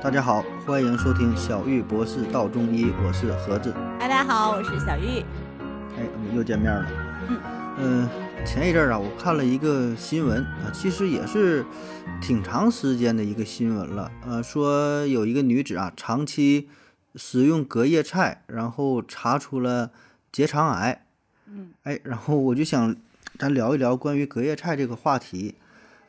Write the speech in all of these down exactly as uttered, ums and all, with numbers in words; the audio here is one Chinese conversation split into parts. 大家好，欢迎收听小玉博士道中医，我是盒子。大家好，我是小玉。哎，我们又见面了。嗯，呃，前一阵啊，我看了一个新闻啊，其实也是挺长时间的一个新闻了。呃，说有一个女子啊，长期食用隔夜菜，然后查出了结肠癌。嗯，哎，然后我就想咱聊一聊关于隔夜菜这个话题。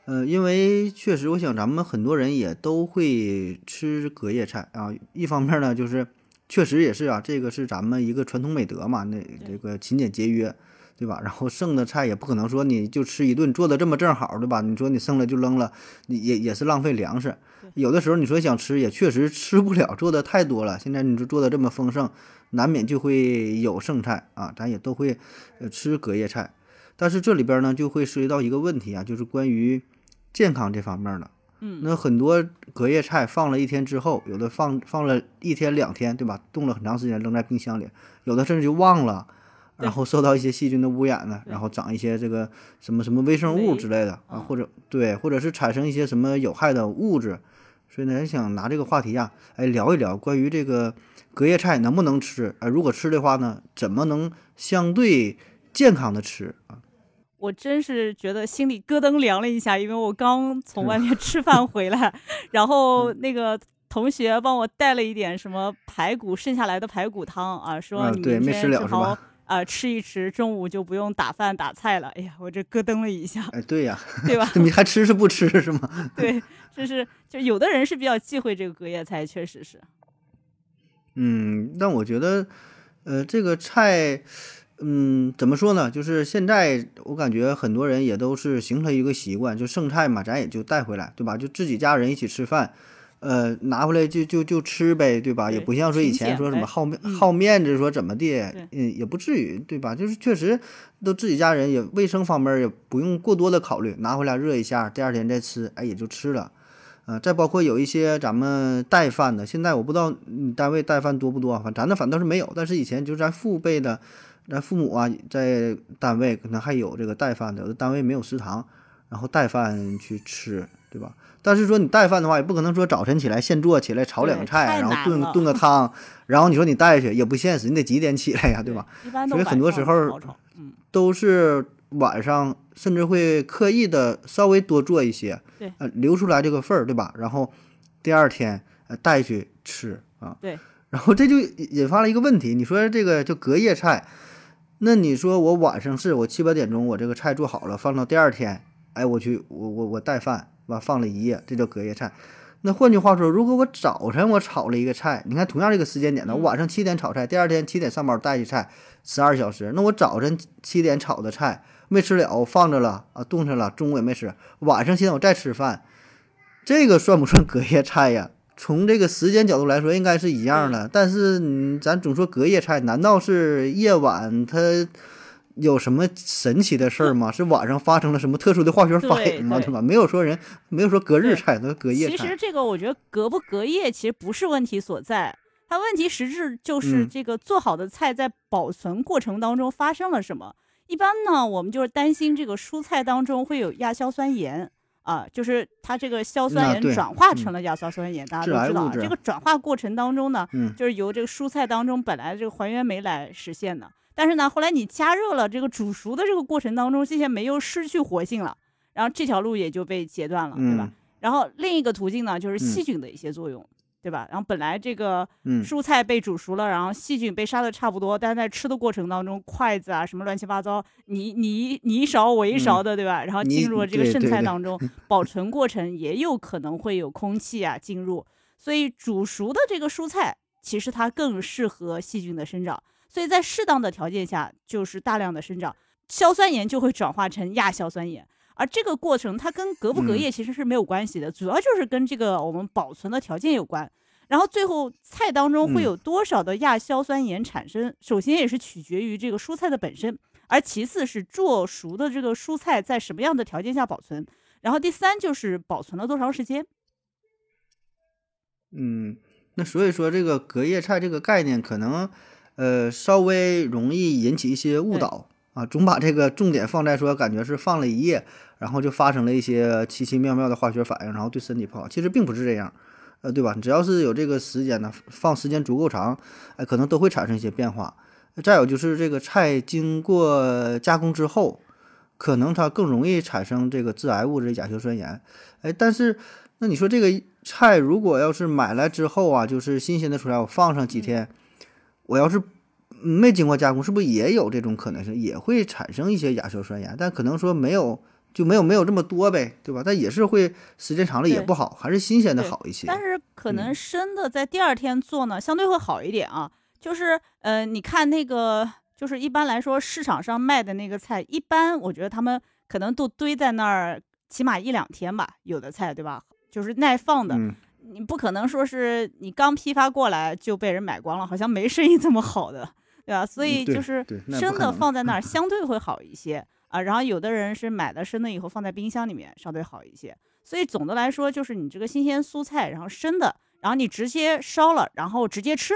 呃，因为确实，我想咱们很多人也都会吃隔夜菜啊。一方面呢，就是确实也是啊，这个是咱们一个传统美德嘛，那这个勤俭节约，对吧？然后剩的菜也不可能说你就吃一顿，做的这么正好，对吧？你说你剩了就扔了，你也也是浪费粮食。有的时候你说想吃，也确实吃不了，做的太多了。现在你就做的这么丰盛，难免就会有剩菜啊，咱也都会呃吃隔夜菜。但是这里边呢，就会涉及到一个问题啊，就是关于健康这方面的。嗯，那很多隔夜菜放了一天之后，有的放放了一天两天，对吧？冻了很长时间，扔在冰箱里，有的甚至就忘了，然后受到一些细菌的污染呢，然后长一些这个什么什么微生物之类的啊，或者对，或者是产生一些什么有害的物质。所以呢，想拿这个话题啊，哎，聊一聊关于这个隔夜菜能不能吃啊？如果吃的话呢，怎么能相对健康的吃啊？我真是觉得心里咯噔凉了一下，因为我刚从外面吃饭回来，然后那个同学帮我带了一点什么排骨，剩下来的排骨汤啊，说你明天正好啊、呃、吃一吃，中午就不用打饭打菜了。哎呀，我这咯噔了一下。哎，对呀、啊，对吧？你还吃是不吃是吗？对，就是就有的人是比较忌讳这个隔夜菜，确实是。嗯，但我觉得，呃，这个菜。嗯，怎么说呢？就是现在我感觉很多人也都是形成一个习惯，就剩菜嘛，咱也就带回来，对吧？就自己家人一起吃饭，呃，拿回来就就就吃呗，对吧？对，也不像说以前说什么好面好面子说怎么地，嗯，也不至于，对吧？就是确实都自己家人，也卫生方面也不用过多的考虑，拿回来热一下，第二天再吃，哎，也就吃了。呃，再包括有一些咱们带饭的，现在我不知道你单位带饭多不多，反正咱的反倒是没有，但是以前就是咱父辈的。咱父母啊，在单位可能还有这个带饭的，有的单位没有食堂，然后带饭去吃，对吧？但是说你带饭的话，也不可能说早晨起来现做起来炒两个菜，然后炖炖个汤，然后你说你带去也不现实，你得几点起来呀，对吧？对，所以很多时候都是晚上，甚至会刻意的稍微多做一些，呃，留出来这个份儿，对吧？然后第二天呃带去吃啊，对，然后这就引发了一个问题，你说这个就隔夜菜。那你说我晚上是我七八点钟我这个菜做好了，放到第二天，哎，我去我我我带饭吧，放了一夜，这叫隔夜菜。那换句话说，如果我早晨我炒了一个菜，你看同样这个时间点呢，我晚上七点炒菜，第二天七点上班带去菜，十二小时。那我早晨七点炒的菜没吃了，我放着了啊，冻着了，中午也没吃，晚上七点我再吃饭，这个算不算隔夜菜呀？从这个时间角度来说，应该是一样的，但是、嗯、咱总说隔夜菜，难道是夜晚它有什么神奇的事儿吗？是晚上发生了什么特殊的化学反应吗？ 对, 对, 对吧？没有说人没有说隔日菜都隔夜菜。其实这个我觉得隔不隔夜其实不是问题所在，它问题实质就是这个做好的菜在保存过程当中发生了什么。嗯、一般呢，我们就是担心这个蔬菜当中会有亚硝酸盐。啊，就是它这个硝酸盐转化成了亚硝酸盐、嗯、大家都知道、啊、这个转化过程当中呢、嗯、就是由这个蔬菜当中本来这个还原酶来实现的，但是呢后来你加热了，这个煮熟的这个过程当中，这些酶又失去活性了，然后这条路也就被截断了、嗯、对吧？然后另一个途径呢就是细菌的一些作用、嗯、对吧？然后本来这个蔬菜被煮熟了、嗯、然后细菌被杀的差不多，但是在吃的过程当中，筷子啊什么乱七八糟，你你你一勺我一勺的、嗯、对吧？然后进入了这个剩菜当中，保存过程也有可能会有空气啊进入，所以煮熟的这个蔬菜其实它更适合细菌的生长，所以在适当的条件下就是大量的生长，硝酸盐就会转化成亚硝酸盐。而这个过程它跟隔不隔夜其实是没有关系的、嗯、主要就是跟这个我们保存的条件有关。然后最后菜当中会有多少的亚硝酸盐产生、嗯、首先也是取决于这个蔬菜的本身，而其次是做熟的这个蔬菜在什么样的条件下保存，然后第三就是保存了多长时间。嗯，那所以说这个隔夜菜这个概念可能呃稍微容易引起一些误导啊，总把这个重点放在说感觉是放了一夜，然后就发生了一些奇奇妙妙的化学反应，然后对身体不好，其实并不是这样。呃，对吧？只要是有这个时间呢，放时间足够长，哎，可能都会产生一些变化。再有就是这个菜经过加工之后，可能它更容易产生这个致癌物质亚硝酸盐。哎，但是那你说这个菜如果要是买来之后啊，就是新鲜的出来，我放上几天，我要是没经过加工，是不是也有这种可能性，也会产生一些亚硝酸盐？但可能说没有。就没有没有这么多呗，对吧？但也是会时间长了也不好，还是新鲜的好一些。但是可能生的在第二天做呢，嗯、相对会好一点啊。就是呃，你看那个，就是一般来说市场上卖的那个菜，一般我觉得他们可能都堆在那儿，起码一两天吧，有的菜对吧？就是耐放的，嗯、你不可能说是你刚批发过来就被人买光了，好像没生意这么好的，对吧？所以就是生的放在那儿相对会好一些。啊，然后有的人是买了生的以后放在冰箱里面稍微好一些，所以总的来说就是你这个新鲜蔬菜，然后生的，然后你直接烧了，然后直接吃，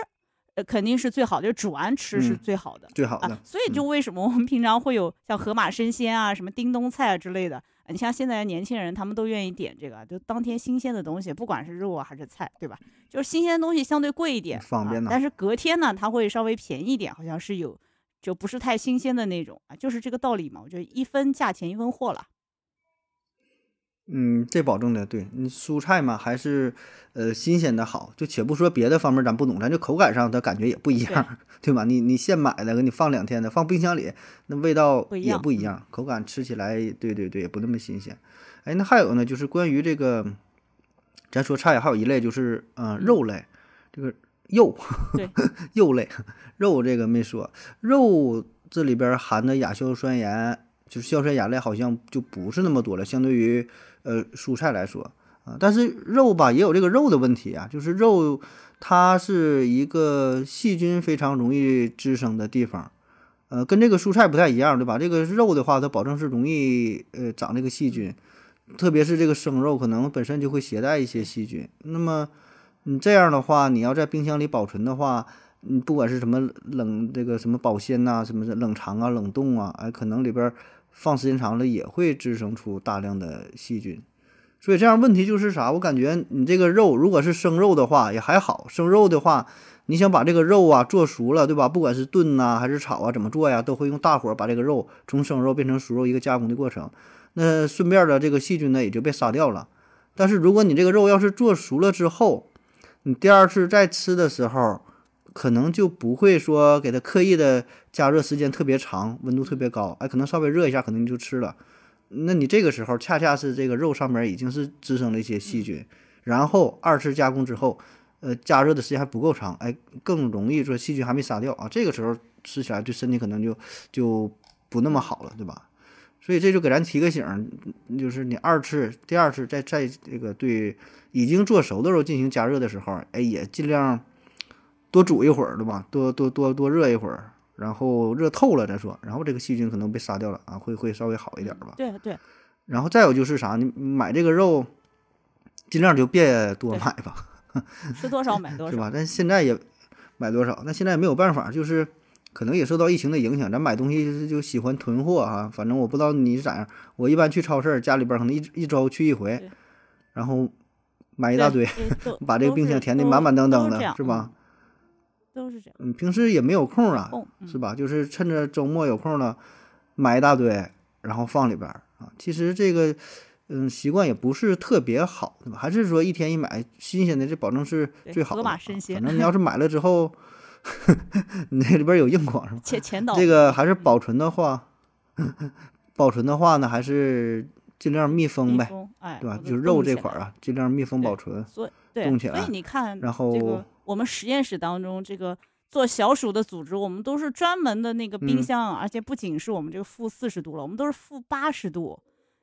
呃，肯定是最好的，就煮完吃是最好的，嗯、最好的、啊。所以就为什么我们平常会有像河马生鲜啊、什么叮咚菜啊之类的，啊、你像现在年轻人他们都愿意点这个，就当天新鲜的东西，不管是肉啊还是菜，对吧？就是新鲜的东西相对贵一点，方便、啊、但是隔天呢，它会稍微便宜一点，好像是有。就不是太新鲜的那种啊，就是这个道理嘛。我觉得一分价钱一分货了。嗯，这保证的对。你蔬菜嘛，还是呃新鲜的好。就且不说别的方面，咱不懂，咱就口感上它感觉也不一样，对吧？你你现买的，给你放两天的，放冰箱里，那味道也不一样，口感吃起来，对对对，也不那么新鲜。哎，那还有呢，就是关于这个，咱说菜还有一类就是嗯、呃、肉类，这个。肉，对，肉类，肉这个没说，肉这里边含的亚硝酸盐，就是硝酸盐类好像就不是那么多了，相对于呃蔬菜来说啊，但是肉吧也有这个肉的问题啊，就是肉它是一个细菌非常容易滋生的地方，呃，跟这个蔬菜不太一样，对吧？这个肉的话，它保证是容易呃长这个细菌，特别是这个生肉可能本身就会携带一些细菌，那么。你这样的话，你要在冰箱里保存的话，你不管是什么冷这个什么保鲜呐、啊，什么冷藏啊、冷冻啊，哎，可能里边放时间长了也会滋生出大量的细菌。所以这样问题就是啥？我感觉你这个肉如果是生肉的话也还好，生肉的话，你想把这个肉啊做熟了，对吧？不管是炖呐、啊、还是炒啊，怎么做呀，都会用大火把这个肉从生肉变成熟肉一个加工的过程。那顺便的这个细菌呢也就被杀掉了。但是如果你这个肉要是做熟了之后，你第二次再吃的时候，可能就不会说给它刻意的加热时间特别长，温度特别高，哎，可能稍微热一下，可能你就吃了。那你这个时候恰恰是这个肉上面已经是滋生了一些细菌，然后二次加工之后，呃，加热的时间还不够长，哎，更容易说细菌还没杀掉啊。这个时候吃起来对身体可能就就不那么好了，对吧？所以这就给咱提个醒，就是你二次、第二次再再这个对已经做熟的肉进行加热的时候，哎，也尽量多煮一会儿，对吧？多多多多热一会儿，然后热透了再说，然后这个细菌可能被杀掉了啊，会会稍微好一点吧。对对。然后再有就是啥，你买这个肉，尽量就别多买吧，吃多少买多少，是吧？但现在也买多少，那现在也没有办法，就是。可能也受到疫情的影响，咱买东西就喜欢囤货哈、啊。反正我不知道你是咋样，我一般去超市，家里边可能一一周去一回，然后买一大堆，把这个冰箱填得满满当当的，是吧？都是这样。嗯，平时也没有空啊，哦嗯、是吧？就是趁着周末有空了，买一大堆，然后放里边啊。其实这个，嗯，习惯也不是特别好，对吧？还是说一天一买新鲜的，这保证是最好的。啊、反正你要是买了之后。你那里边有硬广是吧？前前导这个还是保存的话，嗯、保存的话呢，还是尽量密封呗，封哎、对吧？就是肉这块啊，尽量密封保存，所以冻起来。所以你看，然后、这个、我们实验室当中这个做小暑的组织，我们都是专门的那个冰箱，嗯、而且不仅是我们这个负四十度了，我们都是负八十度。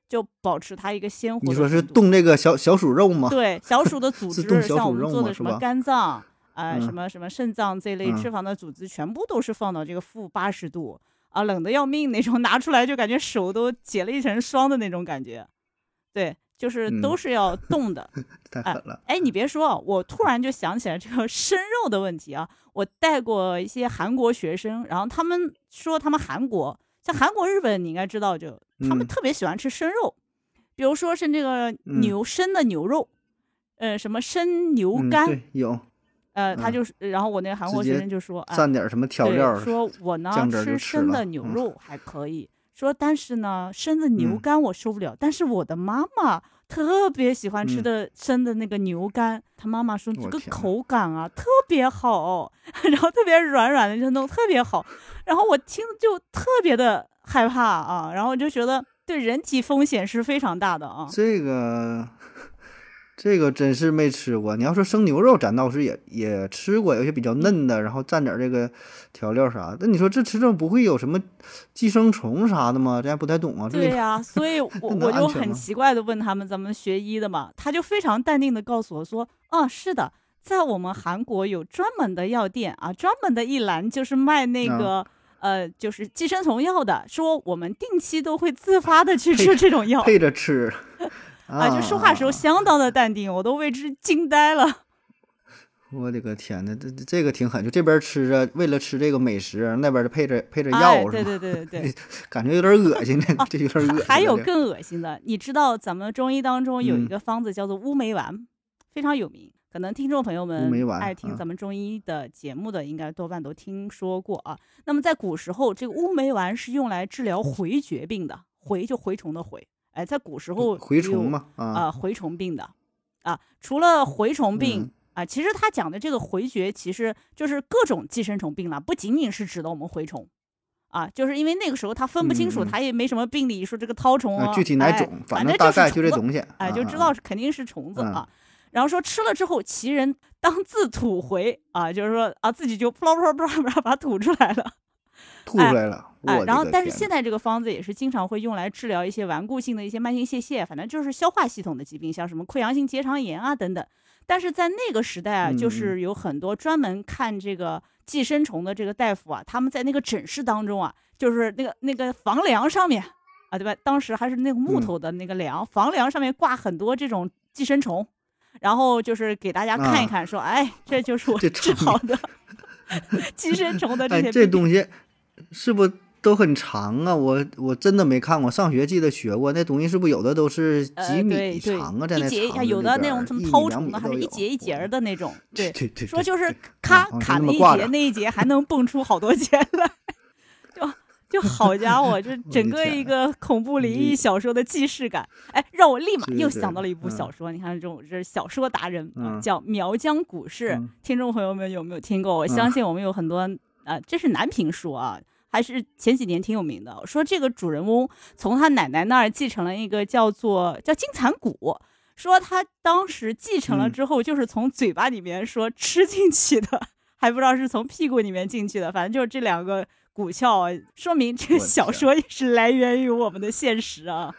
就保持它一个鲜活的。你说是冻这个小小暑肉吗？对，小暑的组织，像我们做的什么肝脏。啊、呃，什么什么肾脏这类脂肪的组织，全部都是放到这个负八十度啊，冷得要命那种，拿出来就感觉手都结了一层霜的那种感觉。对，就是都是要冻的。嗯呃、太狠了！哎，你别说，我突然就想起来这个生肉的问题啊。我带过一些韩国学生，然后他们说他们韩国，像韩国、日本，你应该知道就，就他们特别喜欢吃生肉，嗯、比如说是那个牛、嗯、生的牛肉。呃什么生牛肝、嗯、对有呃、嗯、他就是，然后我那个韩国学生就说蘸点什么调料、啊、说我呢吃生的牛肉还可以、嗯、说但是呢生的牛肝我受不了、嗯、但是我的妈妈特别喜欢吃的生的那个牛肝、嗯、他妈妈说这个口感啊特别好，然后特别软软的就弄特别好，然后我听就特别的害怕啊，然后就觉得对人体风险是非常大的啊。这个这个真是没吃过。你要说生牛肉咱倒是也也吃过，有些比较嫩的，然后蘸点这个调料啥的。那你说这吃这不会有什么寄生虫啥的吗？咱不太懂啊。对呀、啊，所以我我就很奇怪的问他们，咱们学医的嘛，他就非常淡定的告诉我说，啊，是的，在我们韩国有专门的药店啊，专门的一栏就是卖那个、啊、呃，就是寄生虫药的，说我们定期都会自发的去吃这种药，配着吃。啊，就说话时候相当的淡定、啊、我都为之惊呆了。我的个天哪，这这个挺狠，就这边吃着为了吃这个美食，那边就配着配着药、哎、对对对对感觉有点恶心这、啊、有点恶心。还有更恶心的，你知道咱们中医当中有一个方子叫做乌梅丸、嗯、非常有名，可能听众朋友们爱听咱们中医的节目的应该多半都听说过啊。那么在古时候这个乌梅丸是用来治疗蛔绝病的，蛔就蛔虫的蛔，哎，在古时候蛔虫嘛，啊，蛔、呃、虫病的啊，除了蛔虫病、嗯、啊，其实他讲的这个蛔绝其实就是各种寄生虫病了，不仅仅是指的我们蛔虫啊，就是因为那个时候他分不清楚，嗯、他也没什么病理说这个绦虫啊，啊具体哪种、哎，反正大概就这东西，哎、啊，就知道肯定是虫子啊。嗯、然后说吃了之后，其人当自吐蛔啊，就是说啊自己就扑啦扑啦扑啦把它吐出来了。吐出来了、哎哎、然后但是现在这个方子也是经常会用来治疗一些顽固性的一些慢性泄泻，反正就是消化系统的疾病，像什么溃疡性结肠炎啊等等。但是在那个时代啊，就是有很多专门看这个寄生虫的这个大夫啊，他们在那个诊室当中啊，就是那个那个房梁上面啊，对吧，当时还是那个木头的那个梁、嗯、房梁上面挂很多这种寄生虫，然后就是给大家看一看说、啊、哎这就是我治好的寄生虫的这些病、哎、这东西是不都很长啊？我我真的没看过，上学记得学过那东西，是不是有的都是几米长啊？呃、在那一节有的那种什么绦虫的，还是一节一节的那种。对对 对, 对，说就是咔、啊、卡那一节，那一节还能蹦出好多节来，就就好家伙，就整个一个恐怖灵异小说的既视感。哎，让我立马又想到了一部小说，嗯、你看这种这小说达人、嗯、叫《苗疆古事》，嗯、听众朋友们有没有听过？我相信我们有很多。啊，这是南评书啊，还是前几年挺有名的。说这个主人翁从他奶奶那儿继承了一个叫做叫金蚕蛊，说他当时继承了之后，就是从嘴巴里面说吃进去的，嗯、还不知道是从屁股里面进去的，反正就是这两个骨窍、啊，说明这个小说也是来源于我们的现实啊。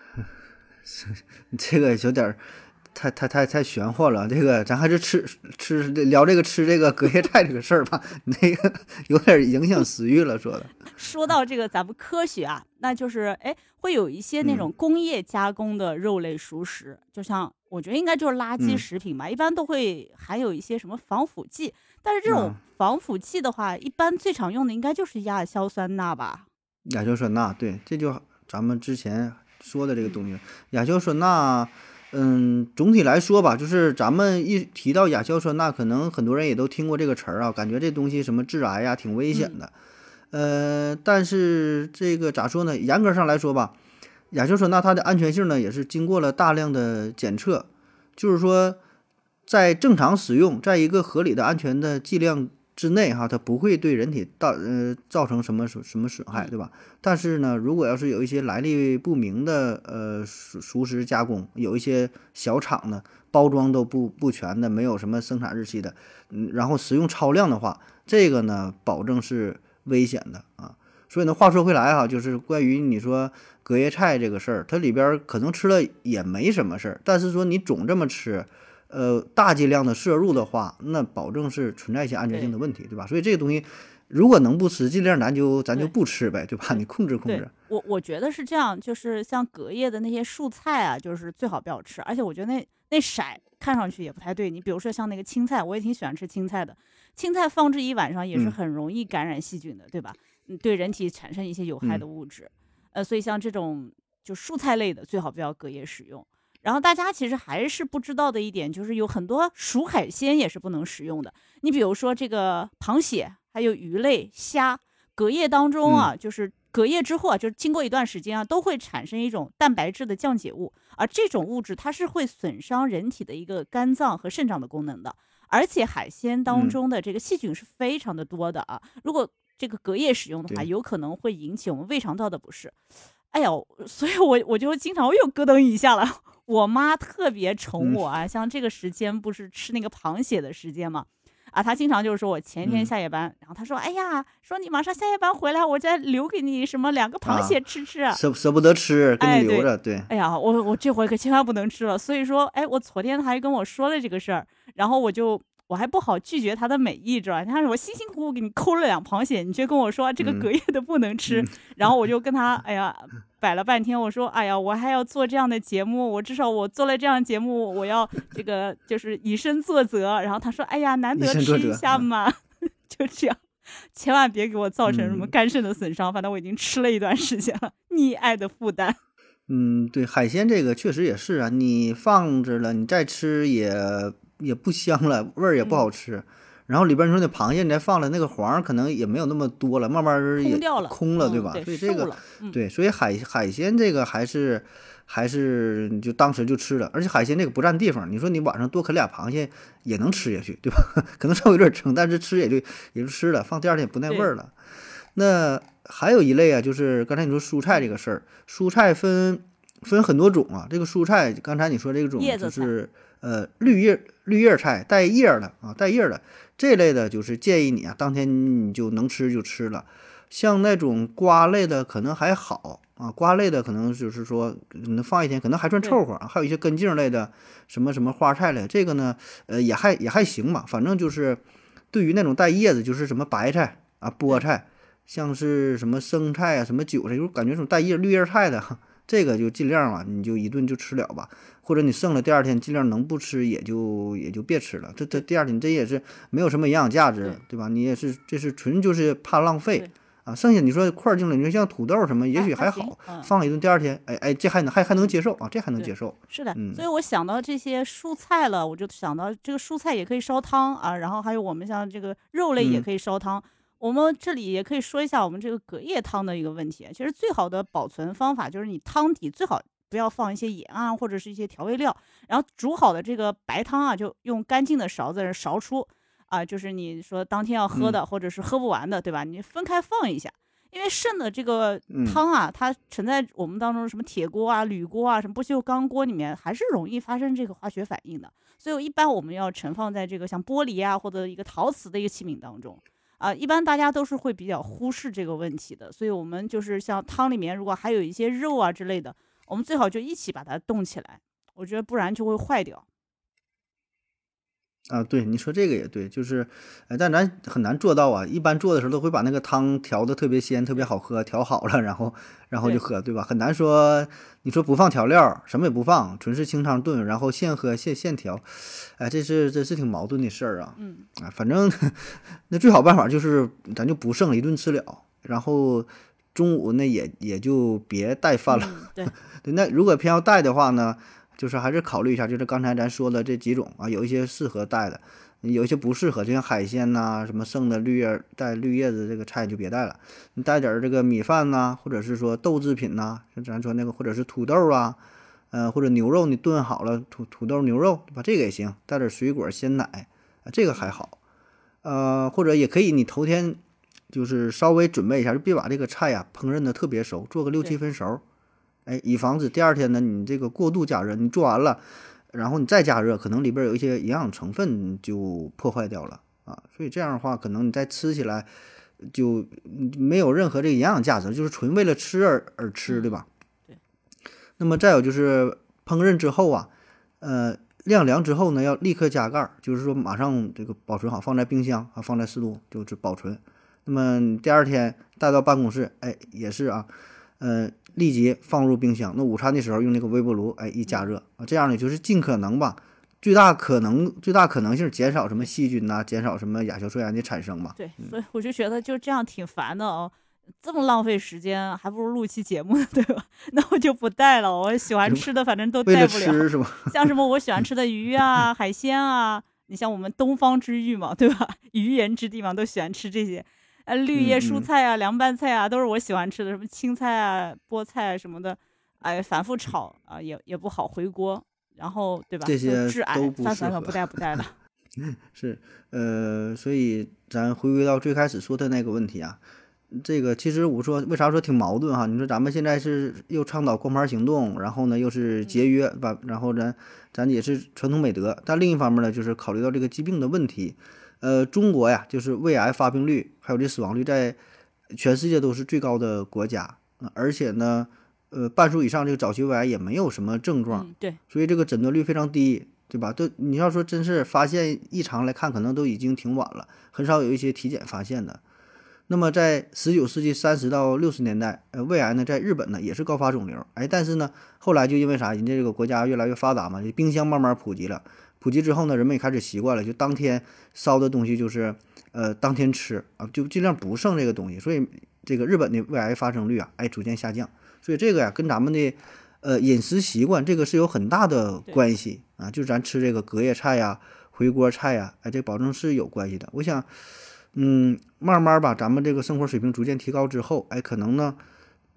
这个有点。太太太太玄幻了，这个咱还是吃吃聊这个吃这个隔夜菜这个事儿吧，那个有点影响食欲了。说的说到这个咱们科学啊，那就是哎会有一些那种工业加工的肉类熟食，嗯、就像我觉得应该就是垃圾食品吧，嗯、一般都会含有一些什么防腐剂，但是这种防腐剂的话，嗯、一般最常用的应该就是亚硝酸钠吧。亚硝酸钠，对，这就咱们之前说的这个东西，嗯、亚硝酸钠。嗯，总体来说吧，就是咱们一提到亚硝酸钠，可能很多人也都听过这个词儿啊，感觉这东西什么致癌呀，挺危险的。嗯、呃，但是这个咋说呢？严格上来说吧，亚硝酸钠它的安全性呢，也是经过了大量的检测，就是说在正常使用，在一个合理的安全的剂量之内哈，它不会对人体大呃造成什么什么损害，对吧？但是呢，如果要是有一些来历不明的呃熟食加工，有一些小厂呢包装都不不全的，没有什么生产日期的，嗯，然后食用超量的话，这个呢保证是危险的啊。所以呢，话说回来哈，就是关于你说隔夜菜这个事儿，它里边可能吃了也没什么事儿，但是说你总这么吃。呃，大剂量的摄入的话，那保证是存在一些安全性的问题， 对, 对吧？所以这个东西，如果能不吃，尽量咱就咱就不吃呗， 对, 对吧？你控制控制。我我觉得是这样，就是像隔夜的那些蔬菜啊，就是最好不要吃。而且我觉得那那色看上去也不太对。你比如说像那个青菜，我也挺喜欢吃青菜的，青菜放置一晚上也是很容易感染细菌的，嗯、对吧？对人体产生一些有害的物质。嗯、呃，所以像这种就蔬菜类的，最好不要隔夜使用。然后大家其实还是不知道的一点就是有很多熟海鲜也是不能食用的，你比如说这个螃蟹还有鱼类虾，隔夜当中啊、嗯、就是隔夜之后啊，就是经过一段时间啊，都会产生一种蛋白质的降解物，而这种物质它是会损伤人体的一个肝脏和肾脏的功能的，而且海鲜当中的这个细菌是非常的多的啊，嗯、如果这个隔夜使用的话，有可能会引起我们胃肠道的不适。哎呀，所以我我就经常我又咯噔一下了。我妈特别宠我啊，嗯、像这个时间不是吃那个螃蟹的时间嘛。啊，他经常就是说我前天下夜班、嗯，然后他说：“哎呀，说你马上下夜班回来，我再留给你什么两个螃蟹吃吃、啊，舍舍不得吃，给你留着。哎”对，哎呀，我我这回可千万不能吃了。所以说，哎，我昨天他还跟我说了这个事儿，然后我就我还不好拒绝他的美意，知道吧？他说我辛辛苦苦给你抠了两螃蟹，你却跟我说这个隔夜的不能吃，嗯、然后我就跟他，哎呀。摆了半天，我说，哎呀，我还要做这样的节目，我至少我做了这样的节目，我要这个就是以身作则。然后他说，哎呀，难得吃一下嘛，就这样，千万别给我造成什么肝肾的损伤。嗯、反正我已经吃了一段时间了，溺爱的负担。嗯，对，海鲜这个确实也是啊，你放着了，你再吃也也不香了，味儿也不好吃。嗯、然后里边你说那螃蟹，你再放了那个黄，可能也没有那么多了，慢慢也空掉了，空了，对吧？嗯、对，所以这个。对，所以海海鲜这个还是还是你就当时就吃了，而且海鲜这个不占地方，你说你晚上多啃俩螃蟹也能吃下去，对吧？可能稍微有点撑，但是吃也就也就吃了，放第二天也不耐味儿了。那还有一类啊，就是刚才你说蔬菜这个事儿，蔬菜分分很多种啊，这个蔬菜刚才你说这种就是呃绿叶绿叶菜带叶的啊，带叶的这类的，就是建议你啊当天你就能吃就吃了。像那种瓜类的可能还好啊，瓜类的可能就是说能放一天，可能还算凑合、啊。还有一些根茎类的，什么什么花菜类，这个呢，呃，也还也还行吧。反正就是对于那种带叶子，就是什么白菜啊、菠菜，像是什么生菜啊、什么韭菜，就感觉这种带叶绿叶菜的，这个就尽量啊，你就一顿就吃了吧。或者你剩了第二天尽量能不吃也就也就别吃了。这这第二天这也是没有什么营养价值， 对, 对吧？你也是这是纯就是怕浪费。啊，剩下你说块儿净了，你说像土豆什么，也许还好，哎还嗯、放了一顿，第二天，哎哎，这还能还还能接受啊，这还能接受。是的、嗯，所以我想到这些蔬菜了，我就想到这个蔬菜也可以烧汤啊，然后还有我们像这个肉类也可以烧汤。嗯、我们这里也可以说一下我们这个隔夜汤的一个问题。其实最好的保存方法就是你汤底最好不要放一些盐啊，或者是一些调味料，然后煮好的这个白汤啊，就用干净的勺子勺出。啊，就是你说当天要喝的，或者是喝不完的、嗯，对吧？你分开放一下，因为剩的这个汤啊，它存在我们当中什么铁锅啊、铝锅啊、什么不锈钢锅里面，还是容易发生这个化学反应的。所以一般我们要盛放在这个像玻璃啊或者一个陶瓷的一个器皿当中啊，一般大家都是会比较忽视这个问题的。所以我们就是像汤里面如果还有一些肉啊之类的，我们最好就一起把它冻起来，我觉得不然就会坏掉。啊，对，你说这个也对，就是，哎，但咱很难做到啊。一般做的时候都会把那个汤调的特别鲜，特别好喝，调好了，然后，然后就喝，对吧？很难说，你说不放调料，什么也不放，纯是清汤炖，然后现喝现现调，哎，这是这是挺矛盾的事儿啊。嗯，啊，反正那最好办法就是咱就不剩了一顿吃了，然后中午那也也就别带饭了。嗯、对，对，那如果偏要带的话呢？就是还是考虑一下，就是刚才咱说的这几种啊，有一些适合带的，有一些不适合，就像海鲜呐、啊，什么剩的绿叶带绿叶子这个菜就别带了，你带点这个米饭呐、啊，或者是说豆制品呐、啊，咱说那个或者是土豆啊，呃或者牛肉你炖好了土土豆牛肉，对吧？这个也行，带点水果鲜奶啊，这个还好，呃或者也可以你头天就是稍微准备一下，就别把这个菜呀、啊、烹饪的特别熟，做个六七分熟。哎，以防止第二天呢，你这个过度加热，你做完了，然后你再加热，可能里边有一些营养成分就破坏掉了啊。所以这样的话，可能你再吃起来就没有任何这个营养价值，就是纯为了吃而而吃，对吧？对。那么再有就是烹饪之后啊，呃，晾凉之后呢，要立刻加盖，就是说马上这个保存好，放在冰箱啊，放在湿度就是保存。那么第二天带到办公室，哎，也是啊，呃。立即放入冰箱，那午餐的时候用那个微波炉，哎，一加热啊，这样呢就是尽可能吧，最大可能最大可能性减少什么细菌呐、啊，减少什么亚硝酸盐的产生吧。对，所以我就觉得就这样挺烦的哦。这么浪费时间，还不如录期节目呢，对吧？那我就不带了，我喜欢吃的反正都带不了，为了吃是吧？像什么我喜欢吃的鱼啊海鲜啊，你像我们东方之域嘛，对吧？鱼盐之地嘛，都喜欢吃这些啊，绿叶蔬菜啊、嗯、凉拌菜啊，都是我喜欢吃的，什么青菜啊菠菜啊什么的，哎，反复炒啊，也也不好回锅，然后对吧，这些致癌，算算了，不带不带了。是呃所以咱回归到最开始说的那个问题啊，这个其实我说为啥说挺矛盾哈，你说咱们现在是又倡导光盘行动，然后呢又是节约吧，然后咱咱也是传统美德，但另一方面呢就是考虑到这个疾病的问题，呃中国呀就是胃癌发病率还有这死亡率在全世界都是最高的国家，呃、而且呢呃半数以上这个早期胃癌也没有什么症状，嗯、对，所以这个诊断率非常低，对吧？都你要说真是发现异常来看，可能都已经挺晚了，很少有一些体检发现的。那么在十九世纪三十到六十年代，呃，胃癌呢在日本呢也是高发肿瘤，哎，但是呢后来就因为啥，人家这个国家越来越发达嘛，冰箱慢慢普及了，普及之后呢，人们也开始习惯了，就当天烧的东西就是呃当天吃啊，就尽量不剩这个东西，所以这个日本的胃癌发生率啊，哎逐渐下降，所以这个呀、啊、跟咱们的呃饮食习惯这个是有很大的关系啊，就咱吃这个隔夜菜呀、回锅菜呀，哎，这保证是有关系的。我想。嗯，慢慢吧，咱们这个生活水平逐渐提高之后，哎，可能呢，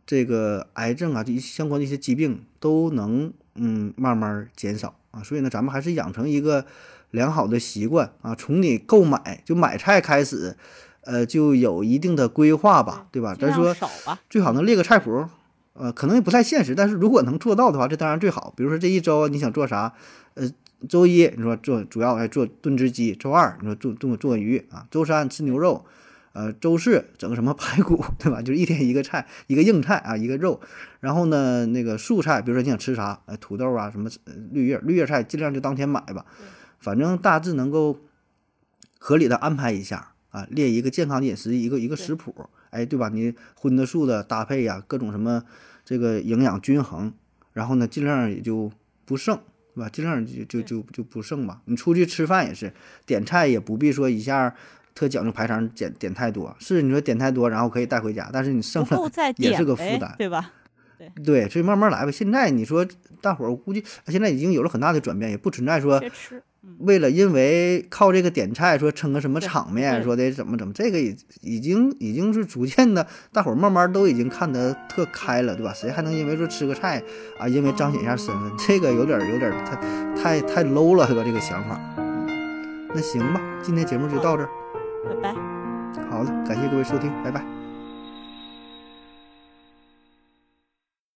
这个癌症啊，这相关的一些疾病都能嗯慢慢减少啊。所以呢，咱们还是养成一个良好的习惯啊，从你购买就买菜开始，呃，就有一定的规划吧，对吧？咱说最好能列个菜谱，呃，可能也不太现实，但是如果能做到的话，这当然最好。比如说这一周你想做啥，呃。周一你说做主要哎做炖只鸡，周二你说做炖做鱼啊，周三吃牛肉，呃，周四整个什么排骨，对吧？就是一天一个菜，一个硬菜啊，一个肉。然后呢，那个素菜，比如说你想吃啥，呃，土豆啊，什么绿叶绿叶菜，尽量就当天买吧。反正大致能够合理的安排一下啊，列一个健康饮食一个一个食谱，哎，对吧？你荤的素的搭配呀、啊，各种什么这个营养均衡，然后呢，尽量也就不剩。对吧？尽量就就就就不剩吧。你出去吃饭也是，点菜也不必说一下特讲究排场，点点太多。是你说点太多，然后可以带回家，但是你剩了也是个负担，对吧？对对，所以慢慢来吧。现在你说大伙儿，我估计现在已经有了很大的转变，也不存在说为了因为靠这个点菜说撑个什么场面，说得怎么怎么，这个已已经已经是逐渐的，大伙儿慢慢都已经看得特开了，对吧？谁还能因为说吃个菜啊，因为彰显一下身份，这个有点有点太太太 low 了，对吧？这个想法。那行吧，今天节目就到这儿，拜拜。好的，感谢各位收听，拜拜。